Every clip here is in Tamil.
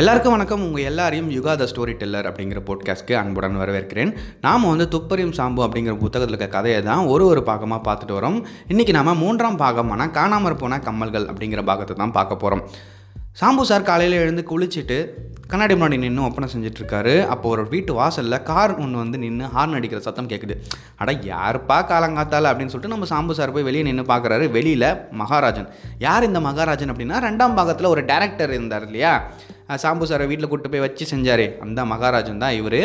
எல்லாருக்கும் வணக்கம். உங்கள் எல்லாரையும் யுகா த ஸ்டோரி டெல்லர் அப்படிங்கிற போட்காஸ்ட்க்கு அன்புடன் வரவேற்கிறேன். நாம் வந்து துப்பறியும் சாம்பு அப்படிங்கிற புத்தகத்தில் இருக்க கதையை தான் ஒரு பாகமாக பார்த்துட்டு வரோம். இன்றைக்கி நாம் 3ஆம் பாகமான காணாமற் போன கம்மல்கள் அப்படிங்கிற பாகத்தை தான் பார்க்க போகிறோம். சாம்பு சார் காலையில் எழுந்து குளிச்சுட்டு கண்ணாடி முன்னாடி நின்று ஒப்பனை செஞ்சிட்ருக்காரு. அப்போது ஒரு வீட்டு வாசலில் கார் ஒன்று வந்து நின்று ஹார்ன் அடிக்கிற சத்தம் கேட்குது. அட யாருப்பா காலங்காத்தால அப்படின்னு சொல்லிட்டு நம்ம சாம்பு சார் போய் வெளியே நின்று பார்க்குறாரு. வெளியில் மகாராஜன். யார் இந்த மகாராஜன் அப்படின்னா 2ஆம் பாகத்தில் ஒரு டைரக்டர் இருந்தார் இல்லையா, சாம்பு சாரை வீட்டில் கூப்பிட்டு போய் வச்சு செஞ்சார். அந்த மகாராஜன் தான் இவர்.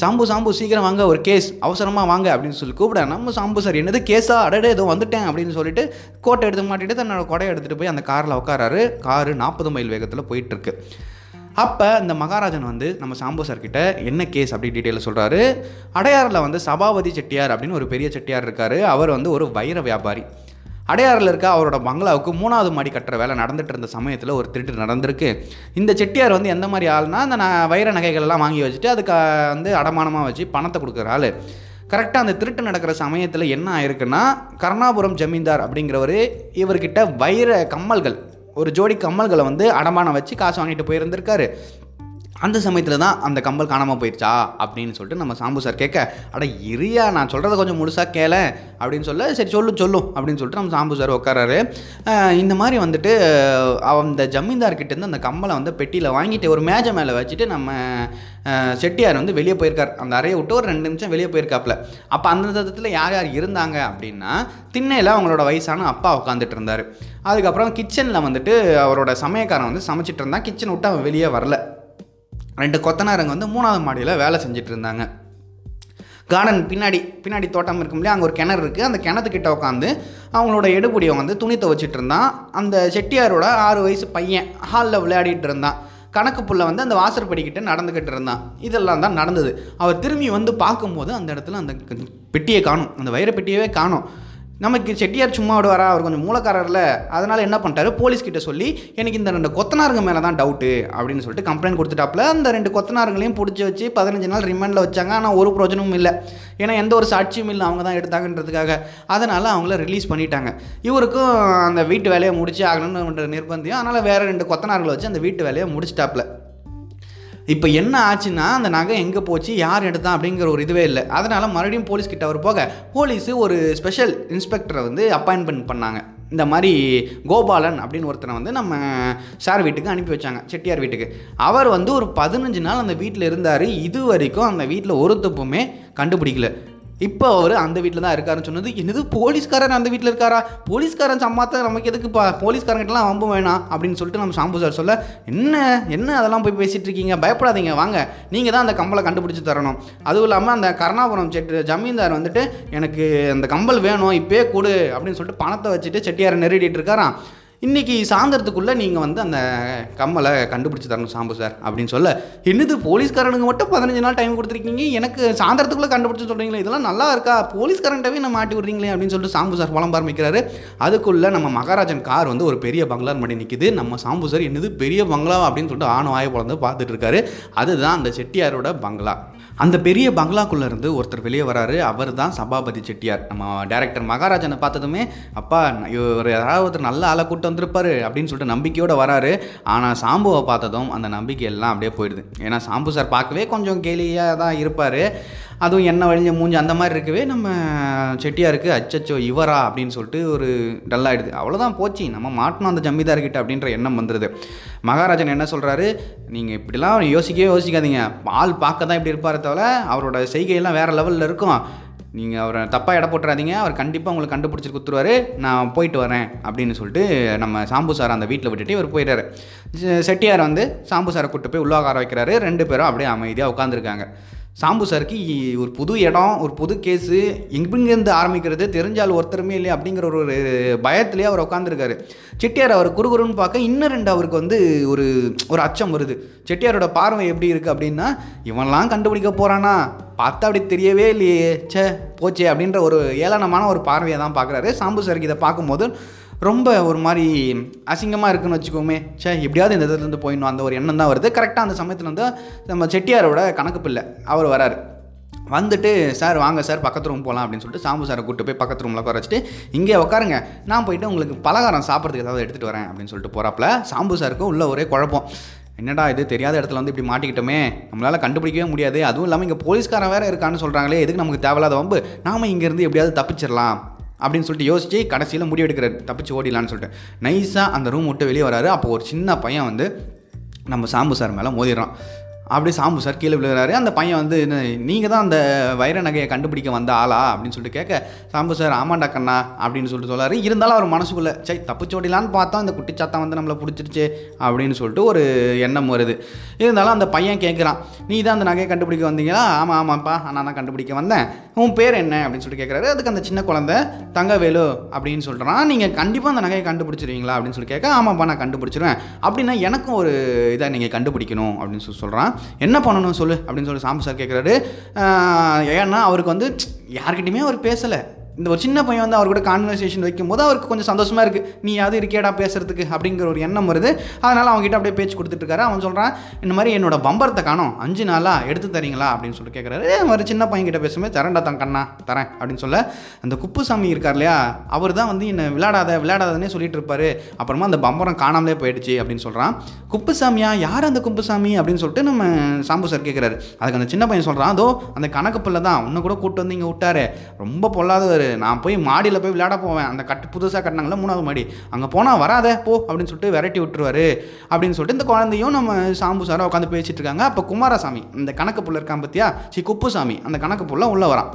சாம்பு சீக்கிரம் வாங்க, ஒரு கேஸ், அவசரமாக வாங்க அப்படின்னு சொல்லி கூப்பிட நம்ம சாம்பு சார் என்னது கேஸா, அடடே ஏதோ வந்துட்டேன் அப்படின்னு சொல்லிட்டு கோட்டை எடுத்து மாட்டிட்டு தன்னோட கொடையை எடுத்துகிட்டு போய் அந்த காரில் உட்காராரு. காரு 40 மைல் வேகத்தில் போயிட்டுருக்கு. அப்போ இந்த மகாராஜன் வந்து நம்ம சாம்பு சார்கிட்ட என்ன கேஸ் அப்படி டீட்டெயிலில் சொல்கிறாரு. அடையாரில் வந்து சபாபதி செட்டியார் அப்படின்னு ஒரு பெரிய செட்டியார் இருக்கார். அவர் வந்து ஒரு வைர வியாபாரி. அடையாறில் இருக்க அவரோட பங்களாவுக்கு 3வது மாடி கட்டுற வேலை நடந்துகிட்டு இருந்த சமயத்தில் ஒரு திருட்டு நடந்திருக்கு. இந்த செட்டியார் வந்து எந்த மாதிரி ஆள்னா, அந்த வைர நகைகள்லாம் வாங்கி வச்சுட்டு அதுக்கு வந்து அடமானமாக வச்சு பணத்தை கொடுக்குற ஆள். கரெக்டாக அந்த திருட்டு நடக்கிற சமயத்தில் என்ன ஆயிருக்குன்னா, கருணாபுரம் ஜமீன்தார் அப்படிங்கிறவர் இவர்கிட்ட வைர கம்மல்கள், ஒரு ஜோடி கம்மல்களை வந்து அடமானம் வச்சு காசு வாங்கிட்டு போயிருந்திருக்காரு. அந்த சமயத்தில் தான் அந்த கம்மல் காணாமல் போயிடுச்சா அப்படின்னு சொல்லிட்டு நம்ம சாம்பு சார் கேட்க, அட இரியா நான் சொல்கிறத கொஞ்சம் முழுசாக கேள அப்படின்னு சொல்ல, சரி சொல்லும் அப்படின்னு சொல்லிட்டு நம்ம சாம்பு சார் உட்காராரு. இந்த மாதிரி வந்துட்டு அந்த ஜமீன்தார்கிட்டேருந்து அந்த கம்மலை வந்து பெட்டியில் வாங்கிட்டு ஒரு மேஜை மேலே வச்சுட்டு நம்ம செட்டியார் வந்து வெளியே போயிருக்கார். அந்த அறையை விட்டு ஒரு 2 நிமிஷம் வெளியே போயிருக்காப்புல. அப்போ அந்த தத்தில் யார் இருந்தாங்க அப்படின்னா, திண்ணையில் அவங்களோட வயசான அப்பா உட்காந்துட்டு இருந்தார். அதுக்கப்புறம் கிச்சனில் வந்துட்டு அவரோட சமயக்காரன் வந்து சமைச்சிட்டு இருந்தான். கிச்சன் விட்டு அவன் வெளியே வரல. 2 கொத்தனாரங்க வந்து 3வது மாடியில் வேலை செஞ்சுட்டு இருந்தாங்க. கார்டன் பின்னாடி தோட்டம் இருக்கும் இல்லையா, அங்கே ஒரு கிணறு இருக்குது. அந்த கிணத்துக்கிட்ட உட்காந்து அவங்களோட எடுபடியை வந்து துணி துவச்சிட்டு இருந்தான் அந்த செட்டியாரோட 6 வயசு பையன். ஹாலில் விளையாடிட்டு இருந்தான். கணக்கு புள்ள வந்து அந்த வாசற்படிக்கிட்ட நடந்துக்கிட்டு இருந்தான். இதெல்லாம் தான் நடந்தது. அவர் திரும்பி வந்து பார்க்கும்போது அந்த இடத்துல அந்த பெட்டியை காணும், அந்த வைர பெட்டியவே காணும். நமக்கு செட்டியார் சும்மா விடுவாரா, அவர் கொஞ்சம் மூலக்காரர்ல. அதனால் என்ன பண்ணிட்டாரு, போலீஸ்கிட்ட சொல்லி எனக்கு இந்த 2 கொத்தனாருங்க மேலே தான் டவுட்டு அப்படின்னு சொல்லிட்டு கம்ப்ளைண்ட் கொடுத்துட்டாப்புல. அந்த 2 கொத்தனாருங்களையும் பிடிச்சி வச்சு 15 நாள் ரிமாண்டில் வச்சாங்க. ஆனால் ஒரு பிரோஜனமும் இல்லை. ஏன்னா எந்த ஒரு சாட்சியும் இல்லை, அவங்க தான் எடுத்தாங்கன்றதுக்காக. அதனால் அவங்கள ரிலீஸ் பண்ணிட்டாங்க. இவருக்கும் அந்த வீட்டு வேலையை முடிச்சு ஆகணும்னு நிர்பந்தியம். அதனால் வேறு 2 கொத்தனார்களை வச்சு அந்த வீட்டு வேலையை முடிச்சிட்டாப்புல. இப்போ என்ன ஆச்சுன்னா, அந்த நகை எங்கே போச்சு, யார் எடுத்தான் அப்படிங்கிற ஒரு இதுவே இல்லை. அதனால் மறுபடியும் போலீஸ்கிட்ட அவர் போக, போலீஸு ஒரு ஸ்பெஷல் இன்ஸ்பெக்டரை வந்து அப்பாயின்மெண்ட் பண்ணாங்க. இந்த மாதிரி கோபாலன் அப்படின்னு ஒருத்தனை வந்து நம்ம சார் வீட்டுக்கு அனுப்பி வச்சாங்க, செட்டியார் வீட்டுக்கு. அவர் வந்து ஒரு 15 நாள் அந்த வீட்டில் இருந்தார். இது வரைக்கும் அந்த வீட்டில் ஒரு துப்புமே கண்டுபிடிக்கல. இப்போ அவர் அந்த வீட்டில் தான் இருக்காருன்னு சொன்னது என்னது, போலீஸ்காரன் அந்த வீட்டில் இருக்காரா, போலீஸ்காரன் சம்பாத்த நமக்கு எதுக்கு போலீஸ்காரங்கிட்டலாம் வம்பு வேணாம் அப்படின்னு சொல்லிட்டு நம்ம சாம்பு சார் சொல்ல, என்ன அதெல்லாம் போய் பேசிகிட்டு இருக்கீங்க, பயப்படாதீங்க வாங்க, நீங்கள் தான் அந்த கம்பலை கண்டுபிடிச்சி தரணும். அதுவும் இல்லாமல் அந்த கருணாபுரம் ஜமீன்தார் வந்துட்டு எனக்கு அந்த கம்பல் வேணும் இப்போயே கொடு அப்படின்னு சொல்லிட்டு பணத்தை வச்சுட்டு செட்டியாரை நெருடிட்டு இருக்காராம். இன்றைக்கி சாயந்தரத்துக்குள்ளே நீங்கள் வந்து அந்த கம்மலை கண்டுபிடிச்சி தரணும் சாம்பு சார் அப்படின்னு சொல்ல, என்னது போலீஸ்காரனுக்கு மட்டும் 15 நாள் டைம் கொடுத்துருக்கீங்க, எனக்கு சாயந்தரத்துக்குள்ளே கண்டுபிடிச்சி சொல்கிறீங்களே, இதெல்லாம் நல்லா இருக்கா, போலீஸ்காரன்ட்டவே நம்ம மாட்டி விட்றீங்களே அப்படின்னு சொல்லிட்டு சாம்பு சார் புலம்ப ஆரம்பிக்கிறாரு. அதுக்குள்ளே நம்ம மகாராஜன் கார் வந்து ஒரு பெரிய பங்களா மணி நிற்கிது. நம்ம சாம்பு சார் என்னது பெரிய பங்களா அப்படின்னு சொல்லிட்டு ஆணும் ஆய பிளந்து பார்த்துட்டு இருக்காரு. அதுதான் அந்த செட்டியாரோட பங்களா. அந்த பெரிய பங்களாக்குள்ளேருந்து ஒருத்தர் வெளியே வராரு. அவர் தான் சபாபதி செட்டியார். நம்ம டைரக்டர் மகாராஜனை பார்த்ததுமே அப்பா இவர் யாராவது நல்ல ஆளை கூட்டம் வந்திருப்பாரு அப்படின்னு சொல்லிட்டு நம்பிக்கையோடு வராரு. ஆனால் சாம்புவை பார்த்ததும் அந்த நம்பிக்கை எல்லாம் அப்படியே போயிடுது. ஏன்னா சாம்பு சார் பார்க்கவே கொஞ்சம் கேலியாக தான் இருப்பார். அதுவும் என்ன வழிஞ்ச மூஞ்சி அந்த மாதிரி இருக்கவே நம்ம செட்டியாருக்கு அச்சச்சோ இவரா அப்படின்னு சொல்லிட்டு ஒரு டல்லாகிடுது. அவ்வளோதான் போச்சு, நம்ம மாட்டணும் அந்த ஜமீதார்கிட்ட அப்படின்ற எண்ணம் வந்துடுது. மகாராஜன் என்ன சொல்கிறாரு, நீங்கள் இப்படிலாம் யோசிக்காதீங்க, ஆள் பார்க்க தான் இப்படி இருப்பார், தவிர அவரோட செய்கையெல்லாம் வேறு லெவலில் இருக்கும். நீங்கள் அவரை தப்பாக இட போட்டுறாதீங்க, அவர் கண்டிப்பாக உங்களுக்கு கண்டுபிடிச்சி கொடுத்துருவாரு, நான் போயிட்டு வரேன் அப்படின்னு சொல்லிட்டு நம்ம சாம்பு சாரை அந்த வீட்டில் விட்டுட்டு இவர் போயிட்டாரு. செட்டியார் வந்து சாம்பு சாரை கூப்பிட்டு போய் உள்ளாக ஆர வைக்கிறாரு. 2 பேரும் அப்படியே அமைதியாக உட்காந்துருக்காங்க. சாம்பு சாருக்கு ஒரு புது இடம், ஒரு புது கேஸு, எங்கிருந்து ஆரம்பிக்கிறது, தெரிஞ்சால் ஒருத்தருமே இல்லை அப்படிங்கிற ஒரு பயத்திலே அவர் உட்காந்துருக்காரு. செட்டியார் அவர் குறுகுறுன்னு பார்க்க இன்னும் 2 அவருக்கு வந்து ஒரு அச்சம் வருது. செட்டியாரோட பார்வை எப்படி இருக்குது அப்படின்னா, இவன்லாம் கண்டுபிடிக்க போகிறானா, பார்த்தா அப்படி தெரியவே இல்லையே, சே போச்சே அப்படின்ற ஒரு ஏளனமான ஒரு பார்வையை தான் பார்க்குறாரு. சாம்பு சாருக்கு இதை பார்க்கும்போது ரொம்ப ஒரு மாதிரி அசிங்கமாக இருக்குன்னு வச்சுக்கோமே, சே எப்படியாவது இந்த இடத்துலேருந்து போயிடணும் அந்த ஒரு எண்ணம் தான் வருது. கரெக்டாக அந்த சமயத்தில் வந்து நம்ம செட்டியாரோட கணக்கு பிள்ளை அவர் வராரு. வந்துட்டு சார் வாங்க சார் பக்கத்து ரூம் போகலாம் அப்படின்னு சொல்லிட்டு சாம்பு சாரை கூப்பிட்டு போய் பக்கத்து ரூமில் உட்கார வச்சுட்டு, இங்கே உட்காருங்க, நான் போயிட்டு உங்களுக்கு பலகாரம் சாப்பிட்றதுக்கு ஏதாவது எடுத்துகிட்டு வரேன் அப்படின்னு சொல்லிட்டு போகிறாப்புல. சாம்பு சாருக்கும் உள்ள ஒரே குழப்பம், என்னடா இது தெரியாத இடத்துல வந்து இப்படி மாட்டிக்கிட்டோமே, நம்மளால் கண்டுபிடிக்கவே முடியாது, அதுவும் இல்லாமல் இங்கே போலீஸ்காரன் வேறு இருக்கான்னு சொல்கிறாங்களே, எதுக்கு நமக்கு தேவையில்லாத வம்பு, நாம் இங்கேருந்து எப்படியாவது தப்பிச்சிடலாம் அப்படின்னு சொல்லிட்டு யோசிச்சு கடைசியில் முடிவெடுக்கிறார், தப்பிச்சு ஓடிடலான்னு சொல்லிட்டு நைஸாக அந்த ரூம் விட்டு வெளியே வராரு. அப்போது ஒரு சின்ன பையன் வந்து நம்ம சாம்பு சார் மேலே மோதிடுறான். அப்படி சாம்பு சார் கீழே விழுகிறாரு. அந்த பையன் வந்து நீங்கள் தான் அந்த வைர நகையை கண்டுபிடிக்க வந்த ஆளா அப்படின்னு சொல்லிட்டு கேட்க, சாம்பு சார் ஆமாண்டா கண்ணா அப்படின்னு சொல்லிட்டு சொல்கிறாரு. இருந்தாலும் அவர் மனசுக்குள்ளே சை தப்பிச்சோடிலான்னு பார்த்தா இந்த குட்டிச்சாத்தான் வந்து நம்மளை பிடிச்சிருச்சு அப்படின்னு சொல்லிட்டு ஒரு எண்ணம் வருது. இருந்தாலும் அந்த பையன் கேட்குறான், நீ தான் அந்த நகையை கண்டுபிடிக்க வந்தீங்களா? ஆமாம் ஆமாப்பா நான் தான் கண்டுபிடிக்க வந்தேன், உன் பேர் என்ன அப்படின்னு சொல்லிட்டு கேட்குறாரு. அதுக்கு அந்த சின்ன குழந்தை தங்கவேலு அப்படின்னு சொல்கிறான். நீங்கள் கண்டிப்பாக அந்த நகையை கண்டுபிடிச்சிருவீங்களா அப்படின்னு சொல்லி கேட்க, ஆமாப்பா நான் கண்டுபிடிச்சிருவேன், அப்படின்னா எனக்கும் ஒரு இதாக நீங்கள் கண்டுபிடிக்கணும் அப்படின்னு சொல்லி சொல்கிறான். என்ன பண்ணணும் சொல்லு அப்படின்னு சொல்லி சாம்பு சார் கேட்குறாரு. ஏன்னா அவருக்கு வந்து யார்கிட்டையுமே அவர் பேசலை. இந்த ஒரு சின்ன பையன் வந்து அவர் கூட கான்வர்சேஷன் வைக்கும்போது அவருக்கு கொஞ்சம் சந்தோஷமாக இருக்குது, நீ யாவது இருக்கேடா பேசுகிறதுக்கு அப்படிங்கிற ஒரு எண்ணம் வருது. அதனால் அவங்ககிட்ட அப்படியே பேச்சு கொடுத்துட்ருக்காரு. அவன் சொல்கிறான், இந்த மாதிரி என்னோடய பம்பரத்தை காணோம், 5 நாளாக எடுத்து தரீங்களா அப்படின்னு சொல்லிட்டு கேட்குறாரு. ஒரு சின்ன பையன்கிட்ட பேசும்போது தரேன்டா தான் கண்ணா தரேன் அப்படின்னு சொல்ல, அந்த குப்புசாமி இருக்கார் இல்லையா, அவர் தான் வந்து என்னை விளையாடாதன்னே சொல்லிட்டு இருப்பார், அப்புறமா அந்த பம்பரம் காணாமலே போயிடுச்சு அப்படின்னு சொல்கிறான். குப்புசாமியா, யார் அந்த குப்புசாமி அப்படின்னு சொல்லிட்டு நம்ம சாம்பு சார் கேட்குறாரு. அதுக்கு அந்த சின்ன பையன் சொல்கிறான், அதோ அந்த கணக்கு பிள்ளை தான், உன்னை கூட கூப்பிட்டு வந்து இங்கே விட்டாரு, ரொம்ப பொல்லாத, நான் போய் மாடியில் போய் விளையாட போவேன், அந்த கட்டு புதுசாக கட்டினாங்கள 3வது மாடி, அங்கே போனால் வராத போ அப்படின்னு சொல்லிட்டு விரட்டி விட்டுருவாரு அப்படின்னு சொல்லிட்டு இந்த குழந்தையும் நம்ம சாம்பு சாரை உட்காந்து பேசிகிட்டு இருக்காங்க. அப்போ குமாரசாமி, இந்த கணக்கு புள்ள இருக்கான் பற்றியா, குப்புசாமி, அந்த கணக்கு புள்ள உள்ளே வரான்.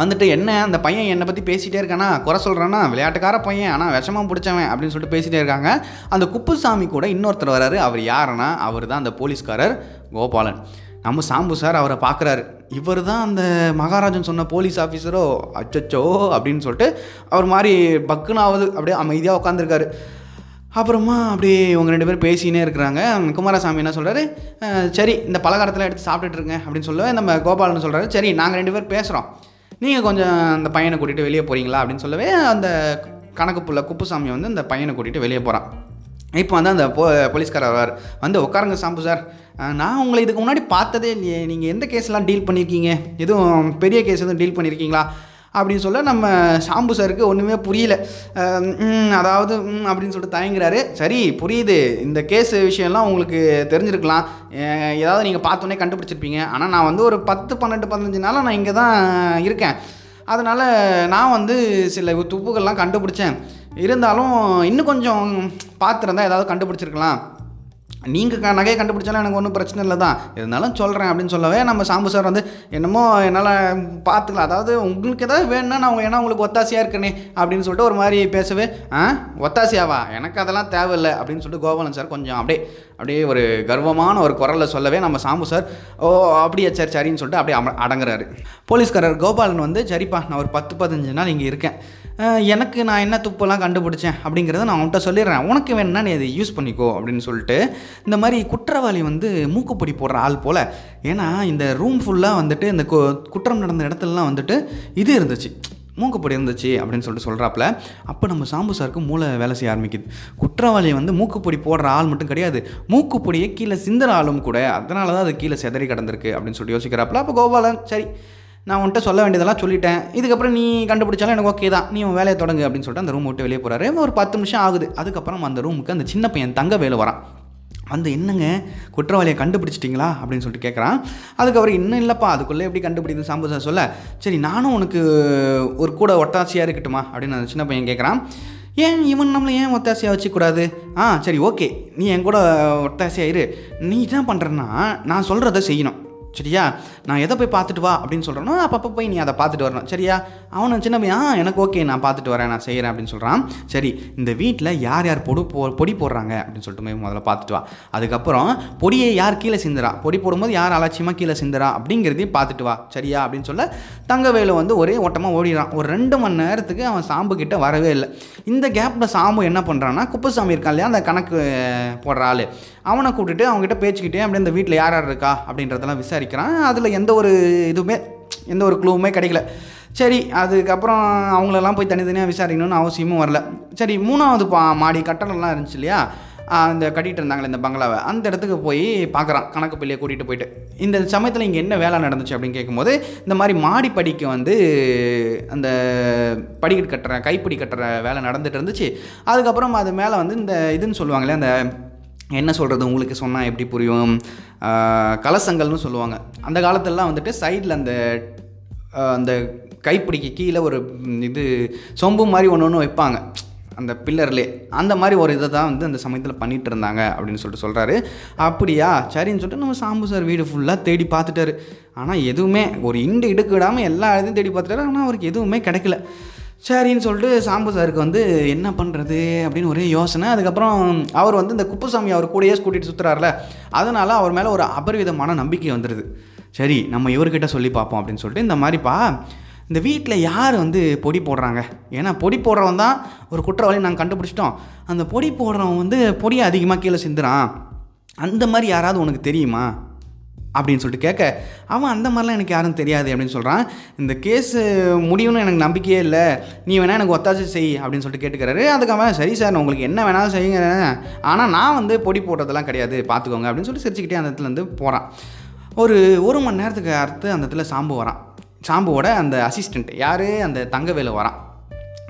வந்துட்டு என்ன அந்த பையன் என்னை பற்றி பேசிகிட்டே இருக்கானா, குறை சொல்கிறானா, விளையாட்டுக்கார பையன் ஆனால் விஷமாக பிடிச்சவன் அப்படின்னு சொல்லிட்டு பேசிகிட்டே இருக்காங்க. அந்த குப்புசாமி கூட இன்னொருத்தர் வராரு. அவர் யாருன்னா, அவர் தான் அந்த போலீஸ்காரர் கோபாலன். நம்ம சாம்பு சார் அவரை பார்க்குறாரு, இவர் தான் அந்த மகாராஜன் சொன்ன போலீஸ் ஆஃபீஸரோ, அச்சச்சோ அப்படின்னு சொல்லிட்டு அவர் மாதிரி பக்குனாவது அப்படியே அமைதியாக உட்காந்துருக்காரு. அப்புறமா அப்படியே இவங்க 2 பேரும் பேசினே இருக்கிறாங்க. குமாரசாமி என்ன சொல்கிறாரு, சரி இந்த பலகாரத்தில் எடுத்து சாப்பிட்டுட்டுருங்க அப்படின்னு சொல்லவே நம்ம கோபாலன் சொல்கிறாரு, சரி நாங்கள் 2 பேர் பேசுகிறோம், நீங்கள் கொஞ்சம் அந்த பையனை கூட்டிகிட்டு வெளியே போகிறீங்களா அப்படின்னு சொல்லவே அந்த கணக்கு புள்ள குப்புசாமி வந்து அந்த பையனை கூட்டிகிட்டு வெளியே போகிறான். இப்போ வந்து அந்த போலீஸ்காரர் வரார். வந்து, உட்காருங்க சாம்பு சார், நான் உங்களை இதுக்கு முன்னாடி பார்த்ததே இல்லையே, நீங்கள் எந்த கேஸ்லாம் டீல் பண்ணியிருக்கீங்க, எதுவும் பெரிய கேஸ் எதுவும் டீல் பண்ணியிருக்கீங்களா அப்படின்னு சொல்ல நம்ம சாம்பு சாருக்கு ஒன்றுமே புரியல. அதாவது அப்படின்னு சொல்லிட்டு தயங்குறாரு. சரி புரியுது, இந்த கேஸ் விஷயம்லாம் உங்களுக்கு தெரிஞ்சிருக்கலாம், ஏதாவது நீங்கள் பார்த்தோன்னே கண்டுபிடிச்சிருப்பீங்க, ஆனால் நான் வந்து ஒரு 10, 12, 15 நாளாக நான் இங்கே தான் இருக்கேன், அதனால் நான் வந்து சில துப்புகள்லாம் கண்டுபிடிச்சேன், இருந்தாலும் இன்னும் கொஞ்சம் பார்த்துருந்தா ஏதாவது கண்டுபிடிச்சிருக்கலாம், நீங்கள் நகையை கண்டுபிடிச்சாலும் எனக்கு ஒன்றும் பிரச்சனை இல்லை தான், இருந்தாலும் சொல்கிறேன் அப்படின்னு சொல்லவே நம்ம சாம்பு சார் வந்து என்னமோ என்னால் பார்த்துக்கலாம், அதாவது உங்களுக்கு எதாவது வேணும்னா நான் ஏன்னா உங்களுக்கு ஒத்தாசையாக இருக்கனே அப்படின்னு சொல்லிட்டு ஒரு மாதிரி பேசவே, ஒத்தாசையாவா, எனக்கு அதெல்லாம் தேவையில்லை அப்படின்னு சொல்லிட்டு கோபாலன் சார் கொஞ்சம் அப்படியே ஒரு கர்வமான ஒரு குரலில் சொல்லவே நம்ம சாம்பு சார் ஓ அப்படியே சரி சரின்னு சொல்லிட்டு அப்படியே அடங்குறாரு. போலீஸ்காரர் கோபாலன் வந்து, சரிப்பா நான் ஒரு 10, 15 நாள் இங்கே இருக்கேன், எனக்கு நான் என்ன துப்பெல்லாம் கண்டுபிடிச்சேன் அப்படிங்கிறத நான் அவன்கிட்ட சொல்லிடுறேன், உனக்கு வேணும்னா நீ அதை யூஸ் பண்ணிக்கோ அப்படின்னு சொல்லிட்டு இந்த மாதிரி குற்றவாளி வந்து மூக்குப்பொடி போடுற ஆள் போல். ஏன்னா இந்த ரூம் ஃபுல்லாக வந்துட்டு இந்த குற்றம் நடந்த இடத்துலலாம் வந்துட்டு இது இருந்துச்சு, மூக்குப்பொடி இருந்துச்சு அப்படின்னு சொல்லிட்டு சொல்கிறாப்புல. அப்போ நம்ம சாம்பு சாருக்கு மூளை வேலை செய்ய ஆரம்பிக்குது. குற்றவாளியை வந்து மூக்குப்பொடி போடுற ஆள் மட்டும் கிடையாது, மூக்குப்பொடியை கீழே சிந்துற ஆளும் கூட, அதனால தான் அது கீழே செதறி கிடந்திருக்கு அப்படின்னு சொல்லிட்டு யோசிக்கிறாப்புல. அப்போ கோபாலன், சரி நான் உன்கிட்ட சொல்ல வேண்டியதெல்லாம் சொல்லிட்டேன், இதுக்கப்புறம் நீ கண்டுபிடிச்சாலும் எனக்கு ஓகே தான், நீ உன் வேலையை தொடங்கு அப்படின்னு சொல்லிட்டு அந்த ரூம் விட்டு வெளியே போகிறாரு. ஒரு 10 நிமிஷம் ஆகுது. அதுக்கப்புறம் அந்த ரூமுக்கு அந்த சின்ன பையன் தங்கவேலு வரான். அந்த என்னங்க குற்றவாளியை கண்டுபிடிச்சிட்டிங்களா அப்படின்னு சொல்லிட்டு கேட்குறான். அதுக்கு அவர், இன்னும் இல்லைப்பா, அதுக்குள்ளே எப்படி கண்டுபிடிக்குது சாம்பு சார் சொல்ல, சரி நானும் உனக்கு ஒரு கூட ஒட்டாசியாக இருக்கட்டுமா அப்படின்னு அந்த சின்ன பையன் கேட்குறான். ஏன் இவன் நம்மளை ஏன் ஒத்தாசையாக வச்சுக்கூடாது, சரி ஓகே நீ என் கூட ஒத்தாசையாக இரு, நீ என்ன பண்ணுறன்னா நான் சொல்கிறத செய்யணும் சரியா, நான் எதை போய் பார்த்துட்டு வா அப்படின்னு சொல்கிறேன்னா அப்பப்போ போய் நீ அதை பார்த்துட்டு வரணும் சரியா. அவனை சின்ன பையன், எனக்கு ஓகே நான் பார்த்துட்டு வரேன் நான் செய்கிறேன் அப்படின்னு சொல்கிறான். சரி இந்த வீட்டில் யார் யார் பொடி போடுறாங்க அப்படின்னு சொல்லிட்டு போய் முதல்ல பார்த்துட்டு வா, அதுக்கப்புறம் பொடியை யார் கீழே சிந்துறா, பொடி போடும்போது யார் அலட்சியமாக கீழே சிந்துறா அப்படிங்கிறதையும் பார்த்துட்டு வா சரியா அப்படின்னு சொல்ல தங்கவேலு வந்து ஒரே ஓட்டமாக ஓடிடுறான். ஒரு 2 மணி நேரத்துக்கு அவன் சாம்பு கிட்ட வரவே இல்லை. இந்த கேப்பில் சாம்பு என்ன பண்ணுறான்னா, குப்புசாமி இருக்கான் இல்லையா அந்த கணக்கு போடுற ஆள், அவனை கூப்பிட்டுட்டு அவங்ககிட்ட பேச்சுக்கிட்டே அப்படியே இந்த வீட்டில் யார் யார் இருக்கா அப்படின்றதெல்லாம் விசாரிக்கிறான். அதில் எந்த ஒரு க்ளூவுமே கிடைக்கல. சரி அதுக்கப்புறம் அவங்களெல்லாம் போய் தனித்தனியாக விசாரிக்கணும்னு அவசியமும் வரல. சரி 3வது மாடி கட்டடம்லாம் இருந்துச்சு இல்லையா, அந்த கட்டிகிட்டு இருந்தாங்களே இந்த பங்களாவை, அந்த இடத்துக்கு போய் பார்க்குறான் கணக்கு பிள்ளையை கூட்டிகிட்டு போயிட்டு. இந்த சமயத்தில் இங்கே என்ன வேலை நடந்துச்சு அப்படின்னு கேட்கும்போது, இந்த மாதிரி மாடி படிக்க வந்து அந்த படிக்கட்டு கட்டுற கைப்பிடி கட்டுற வேலை நடந்துகிட்டு இருந்துச்சு. அதுக்கப்புறம் அது மேலே வந்து இந்த இதுன்னு சொல்லுவாங்களே அந்த என்ன சொல்கிறது, உங்களுக்கு சொன்னால் எப்படி புரியும், கலசங்கள்னு சொல்லுவாங்க. அந்த காலத்திலலாம் வந்துட்டு சைடில் அந்த அந்த கைப்பிடிக்கு கீழே ஒரு இது சொம்பு மாதிரி ஒன்று ஒன்று வைப்பாங்க அந்த பில்லர்லே, அந்த மாதிரி ஒரு இதை தான் வந்து அந்த சமயத்தில் பண்ணிகிட்டு இருந்தாங்க அப்படின்னு சொல்லிட்டு சொல்கிறாரு. அப்படியா சரின்னு சொல்லிட்டு நம்ம சாம்பு சார் வீடு ஃபுல்லாக தேடி பார்த்துட்டாரு. ஆனால் எதுவுமே ஒரு இண்டு இடுக்கிடாமல் எல்லா இதையும் தேடி பார்த்துட்டாரு, ஆனால் அவருக்கு எதுவுமே கிடைக்கல. சரின்னு சொல்லிட்டு சாம்பு சாருக்கு வந்து என்ன பண்ணுறது அப்படின்னு ஒரே யோசனை. அதுக்கப்புறம் அவர் வந்து இந்த குப்புசாமி அவர் கூடயே கூட்டிகிட்டு சுற்றுறாருல, அதனால் அவர் மேலே ஒரு அபரிவிதமான நம்பிக்கை வந்துடுது. சரி நம்ம இவர்கிட்ட சொல்லி பார்ப்போம் அப்படின்னு சொல்லிட்டு, இந்த மாதிரிப்பா இந்த வீட்டில் யார் வந்து பொடி போடுறாங்க, ஏன்னா பொடி போடுறவன் தான் ஒரு குற்றவாளியை நாங்கள் கண்டுபிடிச்சிட்டோம், அந்த பொடி போடுறவன் வந்து பொடியை அதிகமாக கீழே சிந்துறான், அந்த மாதிரி யாராவது உனக்கு தெரியுமா அப்படின்னு சொல்லிட்டு கேட்க, அவன் அந்த மாதிரிலாம் எனக்கு யாரும் தெரியாது அப்படின்னு சொல்கிறான். இந்த கேஸு முடியும்னு எனக்கு நம்பிக்கையே இல்லை, நீ வேணால் எனக்கு ஒத்தாசி செய் அப்படின்னு சொல்லிட்டு கேட்டுக்கிறாரு. அதுக்காக சரி சார் நான் உங்களுக்கு என்ன வேணாலும் செய்யுங்க, ஆனால் நான் வந்து பொடி போடுறதெல்லாம் கிடையாது பார்த்துக்கோங்க அப்படின்னு சொல்லிட்டு சிரிச்சுக்கிட்டே அந்த இடத்துலேருந்து போகிறான். ஒரு ஒரு மணி நேரத்துக்கு அடுத்து அந்த இடத்துல சாம்பு வரான். சாம்புவோட அந்த அசிஸ்டண்ட் யார் அந்த தங்கவேல வரான்,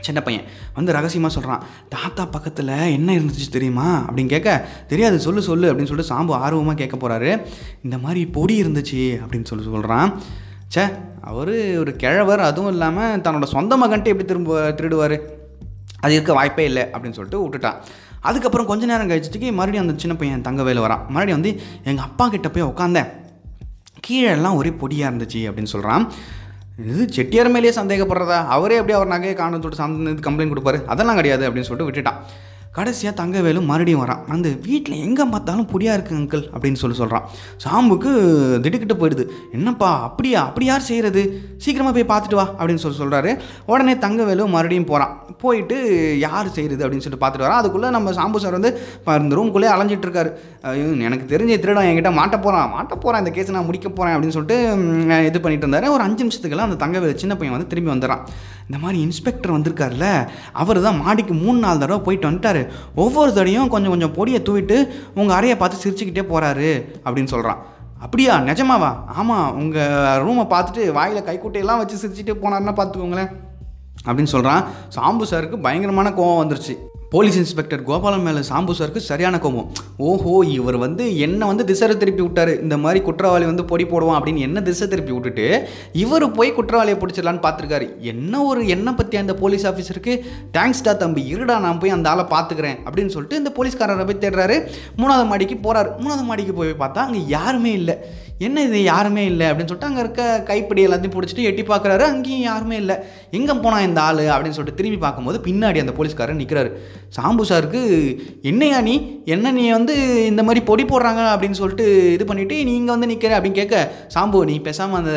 சின்ன பையன் வந்து ரகசியமாக சொல்கிறான், தாத்தா பக்கத்தில் என்ன இருந்துச்சு தெரியுமா அப்படின்னு கேட்க, தெரியாது சொல்லு சொல்லு அப்படின்னு சொல்லிட்டு சாம்பு ஆர்வமாக கேட்க போகிறாரு. இந்த மாதிரி பொடி இருந்துச்சு அப்படின்னு சொல்லிட்டு சொல்கிறான். சே அவர் ஒரு கிழவர், அதுவும் இல்லாமல் தன்னோட சொந்த மகன்ட்டு எப்படி திருடுவார், அது இருக்க வாய்ப்பே இல்லை அப்படின்னு சொல்லிட்டு விட்டுட்டான். அதுக்கப்புறம் கொஞ்சம் நேரம் கழிச்சிட்டு மறுபடியும் அந்த சின்ன பையன் தங்கவேல வரான். மறுபடியும் வந்து எங்கள் அப்பா கிட்ட போய் உட்காந்தேன், கீழெல்லாம் ஒரே பொடியாக இருந்துச்சு அப்படின்னு சொல்கிறான். இது செட்டியார் மேலேயே சந்தேகப்படுறதா, அவரே எப்படி அவர் நகையை காணும்னு சொல்லிட்டு சந்தேகத்துக்கு கம்ப்ளைண்ட் கொடுப்பாரு, அதெல்லாம் கிடையாது அப்படின்னு சொல்லிட்டு விட்டுட்டான். கடைசியாக தங்கவேலு மறுபடியும் வரான். அந்த வீட்டில் எங்கே பார்த்தாலும் பொடியாக இருக்குது அங்கிள் அப்படின்னு சொல்கிறான். சாம்புக்கு திடுக்கிட்டு போயிடுது, என்னப்பா அப்படியா, அப்படி யார் செய்கிறது, சீக்கிரமாக போய் பார்த்துட்டு வா அப்படின்னு சொல்கிறாரு. உடனே தங்கவேலு மறுபடியும் போகிறான். போயிட்டு யார் செய்கிறது அப்படின்னு சொல்லிட்டு பார்த்துட்டு வரான். அதுக்குள்ளே நம்ம சாம்பு சார் வந்து இந்த ரூம்குள்ளேயே அலைஞ்சிட்ருக்காரு. எனக்கு தெரிஞ்ச திருடம் என்கிட்ட மாட்ட போகிறான் இந்த கேஸை நான் முடிக்க போகிறேன் அப்படின்னு சொல்லிட்டு இது பண்ணிட்டு இருந்தாரு. ஒரு 5 நிமிஷத்துக்குலாம் அந்த தங்கவேலு சின்ன பையன் வந்து திரும்பி வந்துடுறான். இந்த மாதிரி இன்ஸ்பெக்டர் வந்திருக்காருல, அவர் தான் மாடிக்கு 3-4 தடவை போயிட்டு வந்துட்டார், ஒவ்வொரு தடையும் கொஞ்சம் கொஞ்சம் பொடியை தூவிட்டு உங்கள் அறையை பார்த்து சிரிச்சுக்கிட்டே போகிறாரு அப்படின்னு சொல்கிறான். அப்படியா நிஜமாவா? ஆமாம், உங்கள் ரூமை பார்த்துட்டு வாயில் கைக்குட்டையெல்லாம் வச்சு சிரிச்சுட்டு போனாருன்னா பார்த்துக்கோங்களேன் அப்படின்னு சொல்கிறான். சாம்பு சாருக்கு பயங்கரமான கோபம் வந்துருச்சு. போலீஸ் இன்ஸ்பெக்டர் கோபாலன் மேலே சாம்பு சாருக்கு சரியான கோபம். ஓஹோ, இவர் வந்து என்னை வந்து திசை திருப்பி விட்டார், இந்த மாதிரி குற்றவாளி வந்து பொடி போடுவான் அப்படின்னு என்ன திசை திருப்பி விட்டுட்டு இவர் போய் குற்றவாளியை பிடிச்சிடலான்னு பார்த்துருக்காரு. என்ன ஒரு எண்ணெய் பற்றி அந்த போலீஸ் ஆஃபீஸருக்கு தேங்க்ஸ்டா தம்பி, இருடா நான் போய் அந்த ஆளை பார்த்துக்கிறேன் அப்படின்னு சொல்லிட்டு இந்த போலீஸ்காரரை போய் தேடுறாரு. 3ஆவது மாடிக்கு போகிறாரு. 3ஆவது மாடிக்கு போய் பார்த்தா அங்கே யாருமே இல்லை. என்ன இது யாருமே இல்லை அப்படின்னு சொல்லிட்டு அங்கே இருக்க கைப்பிடி எல்லாத்தையும் பிடிச்சிட்டு எட்டி பார்க்குறாரு. அங்கேயும் யாருமே இல்லை. எங்கே போனால் இந்த ஆள் அப்படின்னு சொல்லிட்டு திரும்பி பார்க்கும்போது பின்னாடி அந்த போலீஸ்காரர் நிற்கிறாரு. சாம்பு சாருக்கு என்னையா நீ, என்ன நீ வந்து இந்த மாதிரி பொடி போடுறாங்க அப்படின்னு சொல்லிட்டு இது பண்ணிவிட்டு நீ இங்கே வந்து நிற்கிற அப்படின்னு கேட்க, சாம்பு நீ பேசாமல் அந்த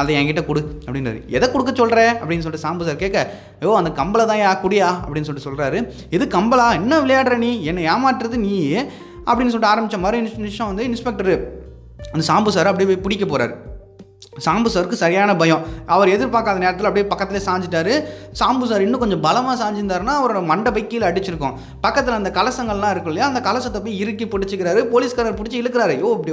அதை என்கிட்ட கொடு அப்படின்னாரு. எதை கொடுக்க சொல்கிற அப்படின்னு சொல்லிட்டு சாம்பு சார் கேட்க, ஐயோ அந்த கம்பளை தான் யா குடியா அப்படின்னு சொல்லிட்டு சொல்கிறாரு. எது கம்பளா, என்ன விளையாடுற நீ, என்னை ஏமாற்றுறது நீ அப்படின்னு சொல்லிட்டு ஆரம்பித்த மாதிரி நிமிஷம் வந்து இன்ஸ்பெக்டரு அந்த சாம்பு சார் அப்படியே போய் பிடிக்க போகிறாரு. சாம்பு சாருக்கு சரியான பயம். அவர் எதிர்பார்க்காத நேரத்தில் அப்படியே பக்கத்துலேயே சாஞ்சிட்டாரு. சாம்பு சார் இன்னும் கொஞ்சம் பலமாக சாஞ்சிருந்தாருன்னா அவரோட மண்டை போய் கீழே அடிச்சிருக்கோம். பக்கத்தில் அந்த கலசங்கள்லாம் இருக்கும் இல்லையா, அந்த கலசத்தை போய் இறுக்கி பிடிச்சிக்கிறாரு. போலீஸ்காரர் பிடிச்சி இழுக்கிறாரு. யோ இப்படி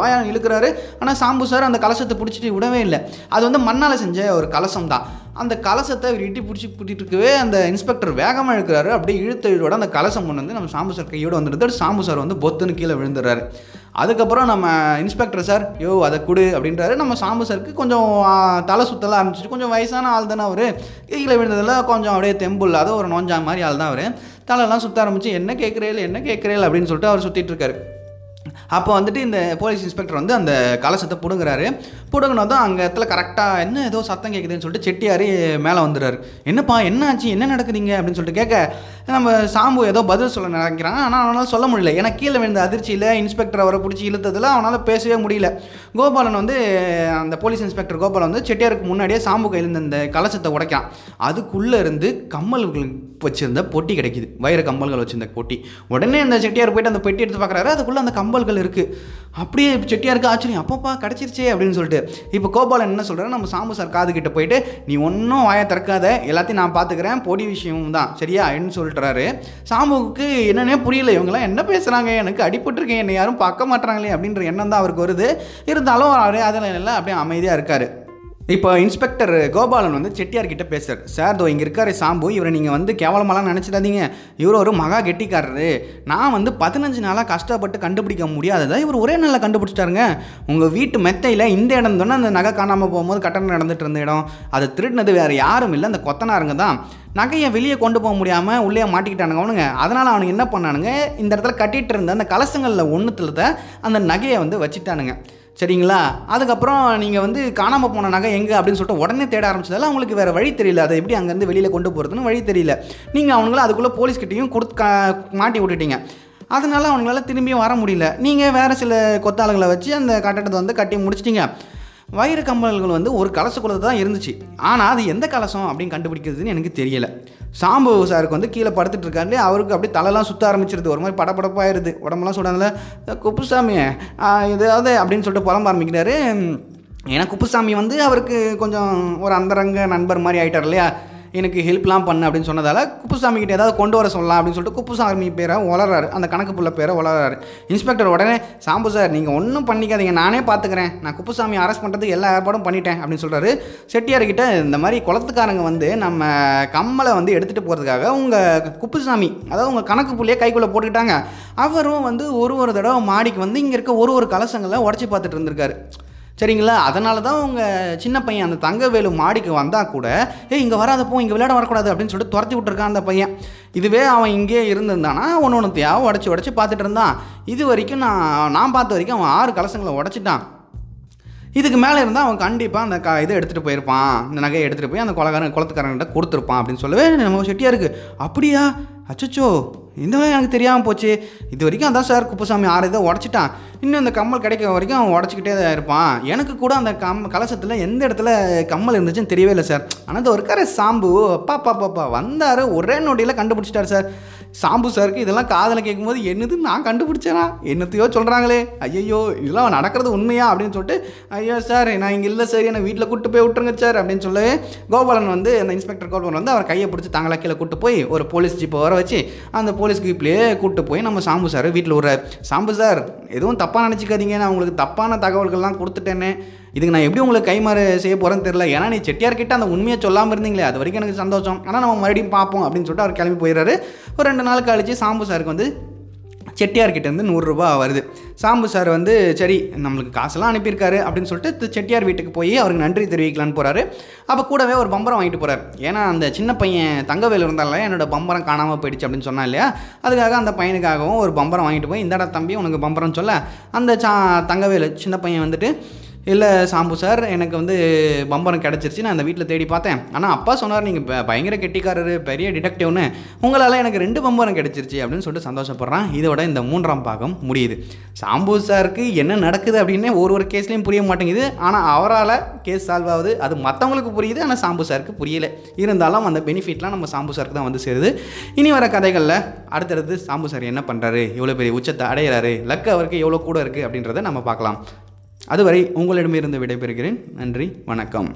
வாயா இழுக்கிறாரு. ஆனால் சாம்பு சார் அந்த கலசத்தை பிடிச்சிட்டு விடவே இல்லை. அது வந்து மண்ணால் செஞ்ச ஒரு கலசம் தான். அந்த கலசத்தை இட்டி பிடிச்சிட்டு இருக்கவே அந்த இன்ஸ்பெக்டர் வேகமாக இழுக்கிறாரு. அப்படியே இழுத்தோட அந்த கலசம் கொண்டு வந்து நம்ம சாம்பு சார் கையோடு வந்துடுது. சாம்பு சார் வந்து பொத்துன்னு கீழே விழுந்துடுறாரு. அதுக்கப்புறம் நம்ம இன்ஸ்பெக்டர் சார் யோ அதை கொடு அப்படின்றாரு. நம்ம சாம்பு சாருக்கு கொஞ்சம் தலை சுத்தலாம் ஆரம்பிச்சிட்டு, கொஞ்சம் வயசான ஆள் தானே அவர், கீழே விழுந்ததில் கொஞ்சம் அப்படியே தெம்பு இல்லாத ஒரு நோஞ்சா மாதிரி ஆள் தான் அவர். தலையெல்லாம் சுற்ற ஆரம்பிச்சு என்ன கேட்குறேன் அப்படின்னு சொல்லிட்டு அவர் சுற்றிட்டு இருக்காரு. அப்போ வந்துட்டு இந்த போலீஸ் இன்ஸ்பெக்டர் வந்து அந்த கலசத்தை பிடுங்குறாரு. பிடுங்கினது அங்கே இடத்துல கரெக்டாக என்ன ஏதோ சத்தம் கேட்குதுன்னு சொல்லிட்டு செட்டியார் மேலே வந்துடுறாரு. என்னப்பா என்ன ஆச்சு, என்ன நடக்குதுங்க அப்படின்னு சொல்லிட்டு கேட்க, நம்ம சாம்பு ஏதோ பதில் சொல்ல நினைக்கிறான். ஆனால் அவனால் சொல்ல முடியல. ஏன்னா கீழே விழுந்த அதிர்ச்சியில் இன்ஸ்பெக்டர் அவரை பிடிச்சி இழுத்ததில் அவனால் பேசவே முடியல. கோபாலன் வந்து அந்த போலீஸ் இன்ஸ்பெக்டர் கோபாலன் வந்து செட்டியாருக்கு முன்னாடியே சாம்பு கையிலிருந்து அந்த கலசத்தை உடைக்கிறான். அதுக்குள்ளே இருந்து கம்மல்கள் வச்சுருந்த பொட்டி கிடைக்கிது, வைர கம்பல்கள் வச்சுருந்த பொட்டி. உடனே அந்த செட்டியார் போய்ட்டு அந்த பெட்டி எடுத்து பார்க்குறாரு. அதுக்குள்ளே அந்த கம்பல்கள் இருக்குது. அப்படியே செட்டியாருக்கு ஆச்சரியம், அப்பப்பா கிடச்சிருச்சே அப்படின்னு சொல்லிட்டு. இப்போ கோபாலன் என்ன சொல்கிறாரு, நம்ம சாம்பு சார் காதுகிட்ட போயிட்டு நீ ஒன்றும் வாயை திறக்காத, எல்லாத்தையும் நான் பார்த்துக்கிறேன், பொடி விஷயம் தான் சரியா அப்படின்னு சொல்லிட்டுறாரு. சாம்புக்கு என்னன்னே புரியல, இவங்களாம் என்ன பேசுகிறாங்க, எனக்கு அடிபட்டுருக்கேன், என்னை யாரும் பார்க்க மாட்டாங்களே அப்படின்ற எண்ணம் தான் அவருக்கு வருது. இருந்தாலும் அவரே அதெல்லாம் இல்லை, அப்படியே அமைதியாக இருக்கார். இப்போ இன்ஸ்பெக்டர் கோபாலன் வந்து செட்டியார்கிட்ட பேசுகிறார். சார் தோ இங்கே இருக்கார் சாம்பு, இவரை நீங்கள் வந்து கேவலமாலாம் நினச்சிடாதீங்க, இவர் ஒரு மகா கெட்டிக்காரரு. நான் வந்து 15 நாளாக கஷ்டப்பட்டு கண்டுபிடிக்க முடியாததான் இவர் ஒரே நாளில் கண்டுபிடிச்சிட்டாருங்க. உங்கள் வீட்டு மெத்தையில் இந்த இடம் தானே அந்த நகை காணாமல் போகும்போது கட்டணம் நடந்துட்டு இருந்த இடம், அதை திருடினது வேறு யாரும் இல்லை, அந்த கொத்தனாருங்க தான். நகையை வெளியே கொண்டு போக முடியாமல் உள்ளே மாட்டிக்கிட்டானுங்க அவனுங்க. அதனால் அவனுக்கு என்ன பண்ணானுங்க, இந்த இடத்துல கட்டிகிட்டு இருந்த அந்த கலசங்களில் ஒன்றுத்துல தான் அந்த நகையை வந்து வச்சுட்டானுங்க. சரிங்களா? அதுக்கப்புறம் நீங்கள் வந்து காணாமல் போன நகை எங்கே அப்படின்னு சொல்லிட்டு உடனே தேட ஆரம்பிச்சதால அவங்களுக்கு வேறு வழி தெரியல, அதை எப்படி அங்கேருந்து வெளியில் கொண்டு போகிறதுன்னு வழி தெரியல. நீங்கள் அவங்களாம் அதுக்குள்ளே போலீஸ்கிட்டையும் மாட்டி விட்டுட்டீங்க. அதனால் அவங்களால திரும்பியும் வர முடியல. நீங்கள் வேறு சில கொத்தாளங்களை வச்சு அந்த கட்டடத்தை வந்து கட்டி முடிச்சிட்டிங்க. வயிறு கம்பல்கள் வந்து ஒரு கலசக்குள்ளது தான் இருந்துச்சு, ஆனால் அது எந்த கலசம் அப்படின்னு கண்டுபிடிக்கிறதுன்னு எனக்கு தெரியலை. சாம்பு சாருக்கு வந்து கீழே படுத்துட்டு இருக்காருலே, அவருக்கு அப்படியே தலைலாம் சுற்ற ஆரம்பிச்சிருது, ஒரு மாதிரி படப்படப்பாயிருது, உடம்பெல்லாம் சுடாதுல. குப்புசாமியை ஏதாவது அப்படின்னு சொல்லிட்டு புலம்ப ஆரம்பிக்கிறாரு. ஏன்னா குப்புசாமி வந்து அவருக்கு கொஞ்சம் ஒரு அந்தரங்க நண்பர் மாதிரி ஆகிட்டார் இல்லையா, எனக்கு ஹெல்ப்லாம் பண்ணு அப்படின்னு சொன்னதால் குப்புசாமிக்கிட்ட ஏதாவது கொண்டு வர சொல்லலாம் அப்படின்னு சொல்லிட்டு குப்புசாமி பேரை வளர்றாரு, அந்த கணக்கு புள்ள பேரை வளர்றாரு. இன்ஸ்பெக்டர் உடனே சாம்பு சார் நீங்கள் ஒன்றும் பண்ணிக்காதீங்க, நானே பார்த்துக்கிறேன், நான் குப்புசாமி அரெஸ்ட் பண்ணுறதுக்கு எல்லா ஏற்பாடும் பண்ணிட்டேன் அப்படின்னு சொல்கிறாரு. செட்டியார்கிட்ட இந்த மாதிரி குளத்துக்காரங்க வந்து நம்ம கம்மலை வந்து எடுத்துகிட்டு போகிறதுக்காக உங்கள் குப்புசாமி, அதாவது உங்கள் கணக்கு புள்ளையே கைக்குள்ளே போட்டுக்கிட்டாங்க. அவரும் வந்து ஒரு தடவை மாடிக்கு வந்து இங்கே இருக்க ஒரு கலசங்களை உடச்சி பார்த்துட்டு இருந்திருக்காரு. சரிங்களா? அதனால தான் உங்கள் சின்ன பையன் அந்த தங்கவேலு மாடிக்கு வந்தால் கூட இங்கே வராதப்போ இங்கே விளையாட வரக்கூடாது அப்படின்னு சொல்லிட்டு துரத்தி விட்டுருக்கான் அந்த பையன். இதுவே அவன் இங்கே இருந்திருந்தானா ஒன்றுத்தையாவும் உடச்சி பார்த்துட்டு இருந்தான். இது வரைக்கும் நான் பார்த்த வரைக்கும் அவன் 6 கலசங்களை உடச்சிட்டான். இதுக்கு மேலே இருந்தால் அவன் கண்டிப்பாக அந்த இதை எடுத்துகிட்டு போயிருப்பான், இந்த நகையை எடுத்துகிட்டு போய் அந்த குளத்துக்காரங்கிட்ட கொடுத்துருப்பான் அப்படின்னு சொல்லவே நம்ம செட்டியாருக்கு அப்படியா, அச்சோ இந்த வரைக்கும் எனக்கு தெரியாமல் போச்சு, இது வரைக்கும் அதான் சார் குப்புசாமி 6 இதை உடச்சிட்டான், இன்னும் இந்த கம்மல் கிடைக்கிற வரைக்கும் அவன் உடச்சிக்கிட்டே தான் இருப்பான். எனக்கு கூட அந்த கலசத்தில் எந்த இடத்துல கம்மல் இருந்துச்சுன்னு தெரியவே இல்லை சார். ஆனால் அது ஒருக்கார சாம்பு பாப்பா வந்தார், ஒரே நோட்டியில் கண்டுபிடிச்சிட்டார் சார். சாம்பு சாருக்கு இதெல்லாம் காதில் கேட்கும்போது என்னது நான் கண்டுபிடிச்சேனா, என்னத்தையோ சொல்கிறாங்களே, ஐயோ இதெல்லாம் நடக்கிறது உண்மையா அப்படின்னு சொல்லிட்டு ஐயோ சார் நான் இங்கே இல்லை சார், என்னை வீட்டில் கூப்பிட்டு போய் விட்டுருங்க சார் அப்படின்னு சொல்லவே கோபாலன் வந்து அந்த இன்ஸ்பெக்டர் கோபாலன் வந்து அவர் கையை பிடிச்சி தாங்களா கீழே கூப்பிட்டு போய் ஒரு போலீஸ் ஜீப்பை வர வச்சு அந்த போலீஸ் ஜீப்லேயே கூப்பிட்டு போய் நம்ம சாம்பு சார் வீட்டில் விடுறாரு. சாம்பு சார் எதுவும் தப்பாக நினச்சிக்காதீங்க, நான் உங்களுக்கு தப்பான தகவல்கள்லாம் கொடுத்துட்டேன்னு, இதுக்கு நான் எப்படி உங்களுக்கு கைமாறு செய்ய போகிறேன்னு தெரில, ஏன்னா நீ செட்டியார்கிட்ட அந்த உண்மையை சொல்லாமல் இருந்தீங்களே அது வரைக்கும் எனக்கு சந்தோஷம், ஆனால் நம்ம மறுபடியும் பார்ப்போம் அப்படின்னு சொல்லிட்டு அவர் கிளம்பி போயிடுறாரு. ஒரு 2 நாள் கழிச்சு சாம்பு சாருக்கு வந்து செட்டியார்கிட்டேருந்து 100 ரூபா வருது. சாம்பு சார் வந்து சரி நம்மளுக்கு காசெல்லாம் அனுப்பியிருக்காரு அப்படின்னு சொல்லிட்டு செட்டியார் வீட்டுக்கு போய் அவருக்கு நன்றி தெரிவிக்கலான்னு போகிறாரு. அப்போ கூடவே ஒரு பம்பரம் வாங்கிட்டு போகிறார். ஏன்னா அந்த சின்ன பையன் தங்கவேல் இருந்தால என்னோடய பம்பரம் காணாமல் போயிடுச்சு அப்படின்னு சொன்னா இல்லையா, அதுக்காக அந்த பையனுக்காகவும் ஒரு பம்பரம் வாங்கிட்டு போய் இந்தடா தம்பி உனக்கு பம்பரம் சொல்ல அந்த தங்கவேல் சின்ன பையன் வந்துட்டு இல்லை சாம்பு சார் எனக்கு வந்து பம்பரம் கிடச்சிருச்சு, நான் அந்த வீட்டில் தேடி பார்த்தேன், ஆனால் அப்பா சொன்னார் நீங்கள் பயங்கர கெட்டிக்காரரு பெரிய டிடெக்டிவ்னு, உங்களால் எனக்கு 2 பம்பரம் கிடச்சிருச்சு அப்படின்னு சொல்லிட்டு சந்தோஷப்படுறான். இதோட இந்த 3ஆம் பாகம் முடியுது. சாம்பு சாருக்கு என்ன நடக்குது அப்படின்னு ஒரு கேஸ்லேயும் புரிய மாட்டேங்குது, ஆனால் அவரால் கேஸ் சால்வ் ஆகுது. அது மற்றவங்களுக்கு புரியுது, ஆனால் சாம்பு சாருக்கு புரியலை. இருந்தாலும் அந்த பெனிஃபிட்லாம் நம்ம சாம்பு சாருக்கு தான் வந்து சேருது. இனி வர கதைகளில் அடுத்தடுத்து சாம்பு சார் என்ன பண்ணுறாரு, எவ்வளோ பெரிய உச்சத்தை அடைகிறாரு, லக்கு அவருக்கு எவ்வளோ கூட இருக்குது அப்படின்றத நம்ம பார்க்கலாம். அதுவரை உங்களிடமிருந்து விடைபெறுகிறேன். நன்றி, வணக்கம்.